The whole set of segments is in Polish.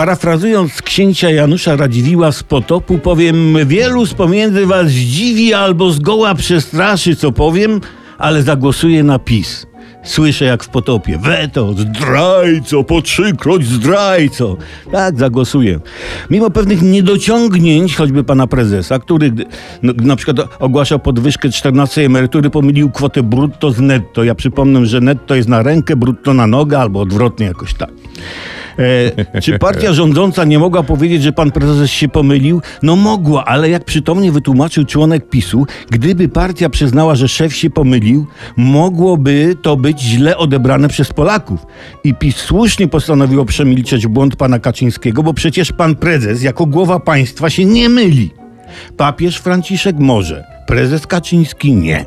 Parafrazując księcia Janusza Radziwiłła z Potopu, powiem: wielu z pomiędzy was zdziwi albo zgoła przestraszy, co powiem, ale zagłosuje na PiS. Słyszę jak w Potopie: weto, zdrajco, po trzykroć zdrajco. Tak, zagłosuję. Mimo pewnych niedociągnięć, choćby pana prezesa, który na przykład ogłaszał podwyżkę 14 emerytury, pomylił kwotę brutto z netto. Ja przypomnę, że netto jest na rękę, brutto na nogę albo odwrotnie jakoś tak. Czy partia rządząca nie mogła powiedzieć, że pan prezes się pomylił? No mogła, ale jak przytomnie wytłumaczył członek PiS-u, gdyby partia przyznała, że szef się pomylił, mogłoby to być źle odebrane przez Polaków. I PiS słusznie postanowiło przemilczeć błąd pana Kaczyńskiego, bo przecież pan prezes jako głowa państwa się nie myli. Papież Franciszek może, prezes Kaczyński nie.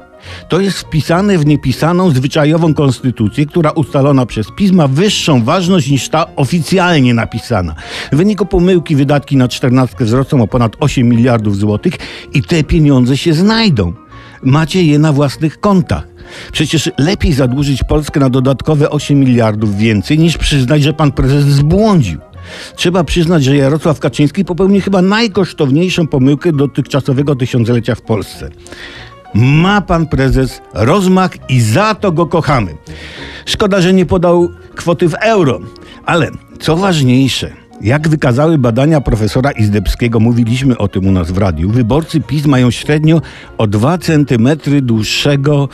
To jest wpisane w niepisaną, zwyczajową konstytucję, która ustalona przez PiS ma wyższą ważność niż ta oficjalnie napisana. W wyniku pomyłki wydatki na czternastkę wzrosną o ponad 8 miliardów złotych i te pieniądze się znajdą. Macie je na własnych kontach. Przecież lepiej zadłużyć Polskę na dodatkowe 8 miliardów więcej, niż przyznać, że pan prezes zbłądził. Trzeba przyznać, że Jarosław Kaczyński popełnił chyba najkosztowniejszą pomyłkę dotychczasowego tysiąclecia w Polsce. Ma pan prezes rozmach i za to go kochamy. Szkoda, że nie podał kwoty w euro. Ale co ważniejsze, jak wykazały badania profesora Izdebskiego, mówiliśmy o tym u nas w radiu, wyborcy PiS mają średnio o 2 cm dłuższego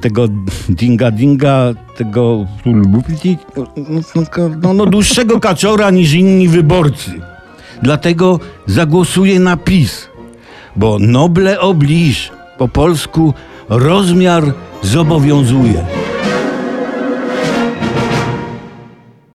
tego dinga-dinga, tego dłuższego kaczora niż inni wyborcy. Dlatego zagłosuję na PiS, bo noble oblige. Po polsku rozmiar zobowiązuje.